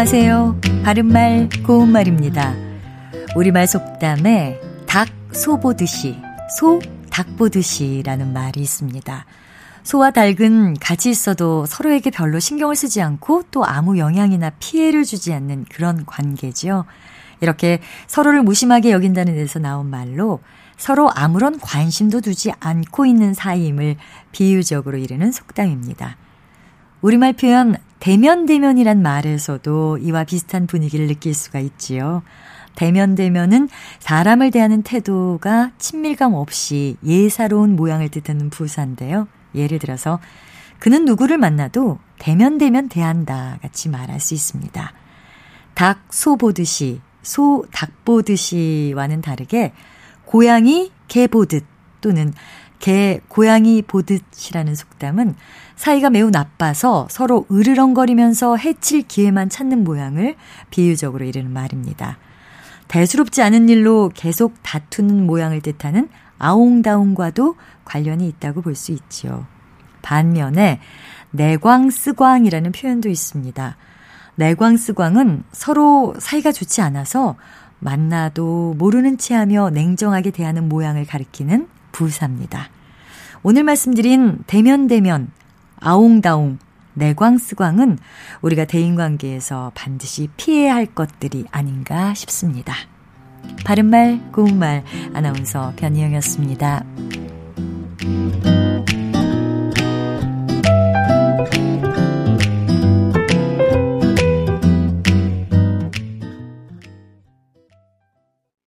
안녕하세요. 바른말 고운말입니다. 우리말 속담에 닭 소 보듯이, 소 닭 보듯이라는 말이 있습니다. 소와 닭은 같이 있어도 서로에게 별로 신경을 쓰지 않고 또 아무 영향이나 피해를 주지 않는 그런 관계죠. 이렇게 서로를 무심하게 여긴다는 데서 나온 말로 서로 아무런 관심도 두지 않고 있는 사이임을 비유적으로 이르는 속담입니다. 우리말 표현 대면대면이란 말에서도 이와 비슷한 분위기를 느낄 수가 있지요. 대면대면은 사람을 대하는 태도가 친밀감 없이 예사로운 모양을 뜻하는 부사인데요. 예를 들어서 그는 누구를 만나도 대면대면 대한다 같이 말할 수 있습니다. 닭 소 보듯이, 소 닭 보듯이와는 다르게 고양이 개 보듯 또는 개 고양이 보듯이라는 속담은 사이가 매우 나빠서 서로 으르렁거리면서 해칠 기회만 찾는 모양을 비유적으로 이르는 말입니다. 대수롭지 않은 일로 계속 다투는 모양을 뜻하는 아옹다옹과도 관련이 있다고 볼 수 있지요. 반면에 내광쓰광이라는 표현도 있습니다. 내광쓰광은 서로 사이가 좋지 않아서 만나도 모르는 체하며 냉정하게 대하는 모양을 가리키는 부사입니다. 오늘 말씀드린 대면대면, 아옹다옹, 내광쓰광은 우리가 대인관계에서 반드시 피해야 할 것들이 아닌가 싶습니다. 바른말 고운말 아나운서 변희영이었습니다.